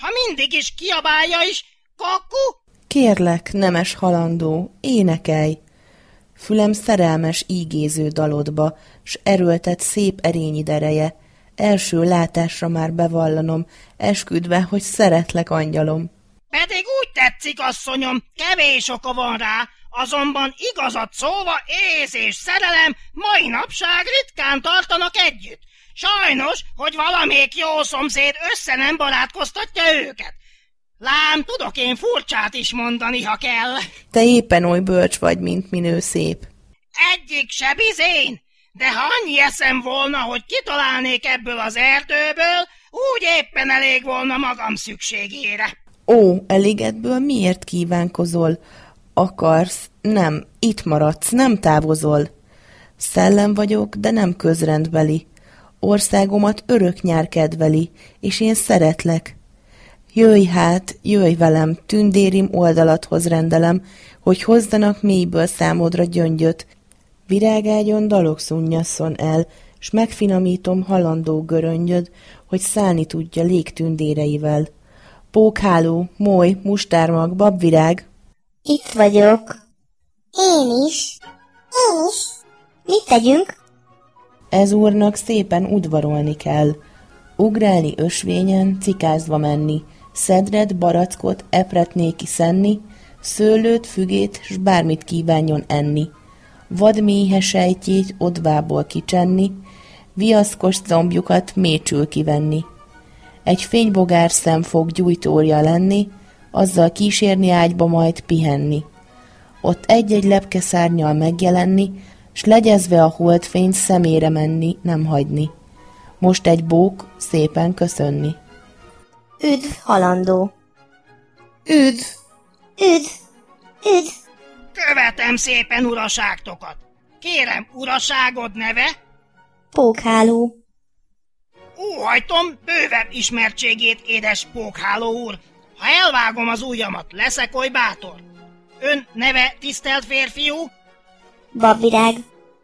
ha mindig is kiabálja is, kaku? Kérlek, nemes halandó, énekelj! Fülem szerelmes ígéző dalodba, s erőltet szép erényi dereje, első látásra már bevallanom, esküdve, hogy szeretlek, angyalom. Pedig úgy tetszik, asszonyom, kevés oka van rá, azonban igazat szólva ész és szerelem mai napság ritkán tartanak együtt. Sajnos, hogy valamelyik jó szomszéd össze nem barátkoztatja őket. Lám, tudok én furcsát is mondani, ha kell. Te éppen oly bölcs vagy, mint minő szép. Egyik se bizén, de ha annyi eszem volna, hogy kitalálnék ebből az erdőből, úgy éppen elég volna magam szükségére. Ó, elégedből miért kívánkozol? Akarsz, nem, itt maradsz, nem távozol. Szellem vagyok, de nem közrendbeli. Országomat örök nyár kedveli, és én szeretlek. Jöjj hát, jöjj velem, tündérim oldalathoz rendelem, hogy hozzanak mélyből számodra gyöngyöt. Virágágyon dalok szunnyasszon el, s megfinomítom halandó göröngyöd, hogy szállni tudja légtündéreivel. Pókháló, moly, mustármag, babvirág. Itt vagyok. Én is. Mit tegyünk? Ez úrnak szépen udvarolni kell. Ugrálni ösvényen, cikázva menni, szedret, barackot, epret néki szenni, szőlőt, fügét, s bármit kívánjon enni. Vad méhe sejtjét odvából kicsenni, viaszkos combjukat mécsül kivenni. Egy fénybogár szem fog gyújtója lenni, azzal kísérni ágyba majd pihenni. Ott egy-egy lepkeszárnyal megjelenni, s legyezve a holdfényt szemére menni, nem hagyni. Most egy bók szépen köszönni. Üdv, halandó! Üdv! Követem szépen uraságtokat! Kérem, uraságod neve? Pókháló. Óhajtom, bővebb ismertségét, édes Pókháló úr! Ha elvágom az ujjamat, leszek oly bátor! Ön neve, tisztelt férfiú? Babvirág.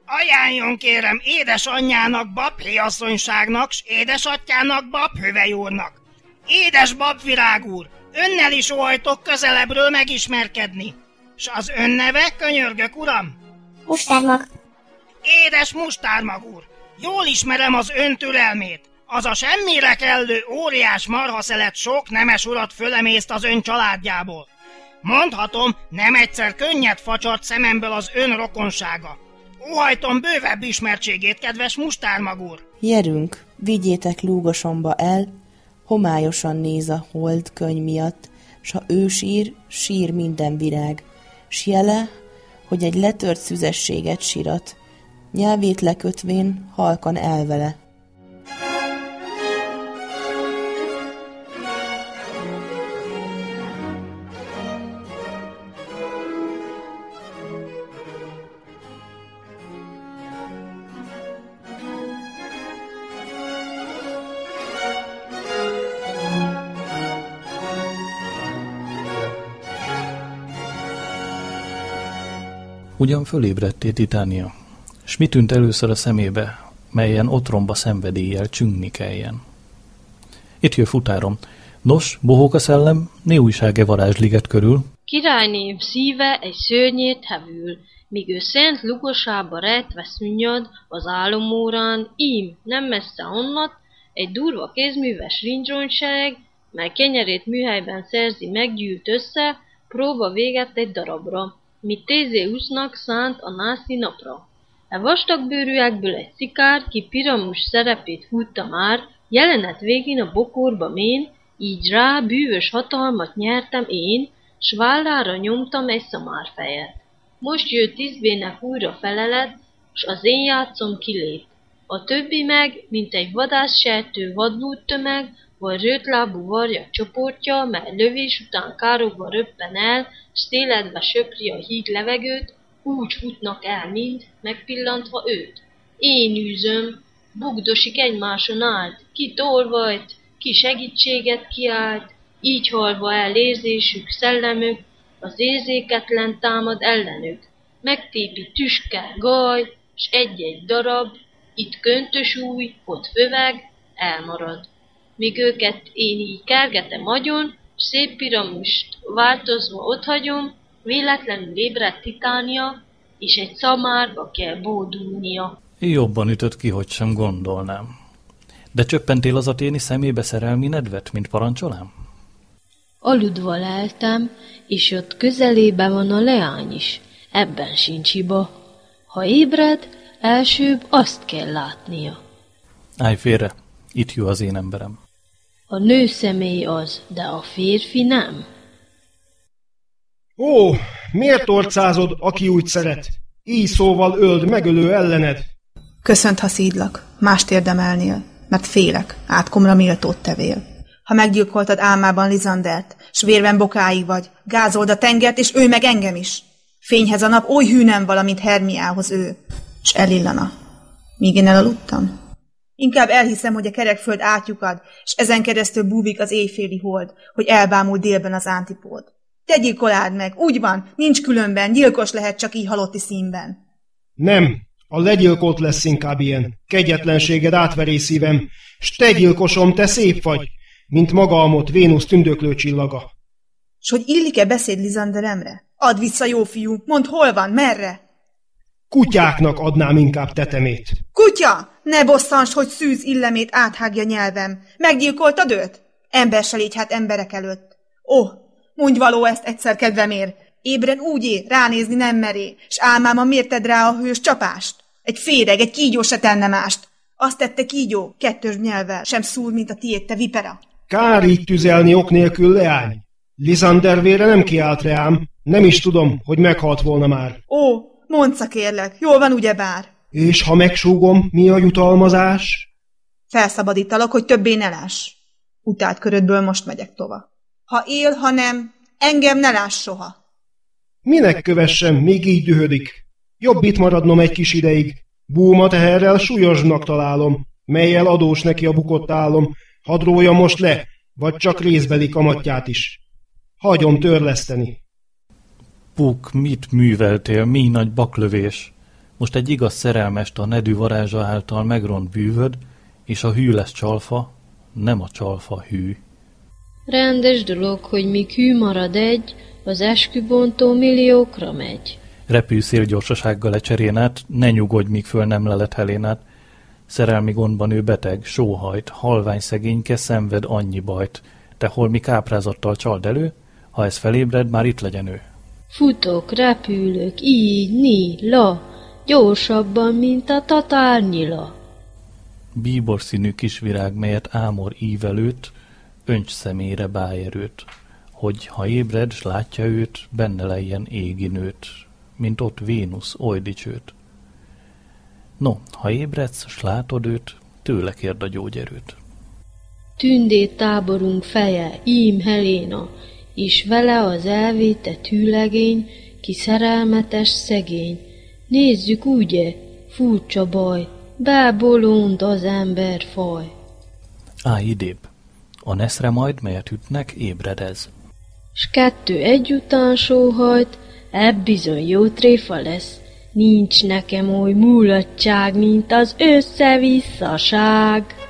Ajánljon kérem édesanyjának, babhéjasszonyságnak, s édesatyjának, babhüvely úrnak. Édes Babvirág úr, önnel is óhajtok közelebbről megismerkedni. S az ön neve, könyörgök uram? Mustármag. Édes Mustármag úr, jól ismerem az ön türelmét. Az a semmire kellő óriás marhaszelet sok nemes urat fölemészt az ön családjából. Mondhatom, nem egyszer könnyet facsart szememből az ön rokonsága. Óhajtom bővebb ismertségét, kedves Mustármag úr! Gyerünk, vigyétek lúgosomba el, homályosan néz a hold könny miatt, s ha ő sír, sír minden virág, s jele, hogy egy letört szüzességet sirat, nyelvét lekötvén halkan elvele. Ugyan fölébredtél, Titánia, s mi tűnt először a szemébe, melyen otromba szenvedéllyel csüngni kelljen? Itt jön futárom. Nos, bohóka szellem, né újság-e varázsliget körül? Királyném szíve egy szörnyét hevül, míg ő szent lugosába rejtve szünnyad az álomórán, ím, nem messze onnat, egy durva kézműves rindzsonysereg, mely kenyerét műhelyben szerzi meggyűlt össze, próba véget egy darabra. Mit Tézeusznak szánt a nászi napra. E vastagbőrűekből egy szikár, ki Piramus szerepét húzta már, jelenet végén a bokorba mén, így rá bűvös hatalmat nyertem én, s vállára nyomtam egy szamárfejet. Most jött izvének újra felelet, s az én játszom kilép. A többi meg, mint egy vadászsertő vadlúd tömeg, vagy rötlábú varja csoportja, mely lövés után károgva röppen el, s téledve söpri a híg levegőt, úgy futnak el mind, megpillantva őt. Én űzöm, bugdosik egymáson át, ki tolvajt, ki segítséget kiált, így halva el érzésük, szellemük, az érzéketlen támad ellenük. Megtépi tüske, gaj, s egy-egy darab, itt köntös új, ott föveg, elmarad. Míg őket én így kergetem agyon, s szép piramist változva otthagyom, véletlenül ébredt Titánia, és egy szamárba kell bódulnia. Jobban ütött ki, hogy sem gondolnám. De csöppentél az aténi szemébe szerelmi nedvet, mint parancsolám? Aludva leltem, és ott közelébe van a leány is. Ebben sincs hiba. Ha ébred, elsőbb azt kell látnia. Állj félre, itt jó az én emberem. A nő személy az, de a férfi nem. Ó, miért orcázod, aki úgy szeret? Így szóval öld megölő ellened. Köszönt, ha szídlak, mást érdemelnél, mert félek, átkomra méltót tevél. Ha meggyilkoltad álmában Lizandert, s vérben bokáig vagy, gázold a tengert, és ő meg engem is. Fényhez a nap oly hű nem valamint Hermiához ő, s elillana, míg én elaludtam. Inkább elhiszem, hogy a kerekföld átjukad, s ezen keresztül búvik az éjféli hold, hogy elbámul délben az Antipód. Te gyilkoláld meg, úgy van, nincs különben, gyilkos lehet csak így halotti színben. Nem, a legyilkolt lesz inkább ilyen, kegyetlenséged átveré szívem, s te gyilkosom, te szép vagy, mint maga amott Vénusz tündöklő csillaga. S hogy illik-e beszéd Lizanderemre? Add vissza, jó fiú, mondd, hol van, merre? Kutyáknak adnám inkább tetemét. Kutya, ne bosszans, hogy szűz illemét áthágja nyelvem. Meggyilkoltad őt? Ember se légy hát emberek előtt. Mondj való ezt egyszer, kedvemér! Ébren úgy ér, ránézni nem meré, s álmáma mérted rá a hős csapást. Egy féreg, egy kígyó se tenne mást. Azt tette kígyó, kettős nyelvvel, sem szúr, mint a tiéd, te vipera. Kár így tüzelni ok nélkül, leány. Lizander vére nem kiált reám, nem is tudom, hogy meghalt volna már. Ó, mondsz, kérlek, jól van ugyebár. És ha megsúgom, mi a jutalmazás? Felszabadítalak, hogy többé ne láss. Utált körödből most megyek tova. Ha él, ha nem, engem ne láss soha. Minek kövessem, még így dühödik. Jobb itt maradnom egy kis ideig. Búma teherrel súlyosnak találom, melyel adós neki a bukott álom. Hadd rója most le, vagy csak részbeli kamatját is. Hagyom törleszteni. Puk, mit műveltél, mi nagy baklövés? Most egy igaz szerelmest a nedű varázsa által megront bűvöd, és a hű lesz csalfa, nem a csalfa hű. Rendes dolog, hogy míg hű marad egy, az eskübontó milliókra megy. Repülj szélgyorsasággal e cserénát, ne nyugodj, míg föl nem lelet Helénát. Szerelmi gondban ő beteg, sóhajt, halvány szegényke szenved annyi bajt. Te holmi káprázattal csald elő, ha ez felébred, már itt legyen ő. Futok, repülök, így, ni, la, gyorsabban, mint a tatárnyila. Bíbor színű kisvirág, melyet ámor ívelőt, önts szemére bájerőt, hogy ha ébred, s látja őt, benne lejjen égi nőt, mint ott Vénusz oly dicsőt. No, ha ébredsz, s látod őt, tőle kérd a gyógyerőt. Tündét táborunk feje, ím Heléna, és vele az elvétett hűlegény, ki szerelmetes szegény. Nézzük ugye, furcsa baj, bebolond az ember faj. Állj idébb! A neszre majd, melyet ütnek, ébredez. S kettő egyután sóhajt, ebb bizony jó tréfa lesz. Nincs nekem oly mulatság, mint az össze-visszaság.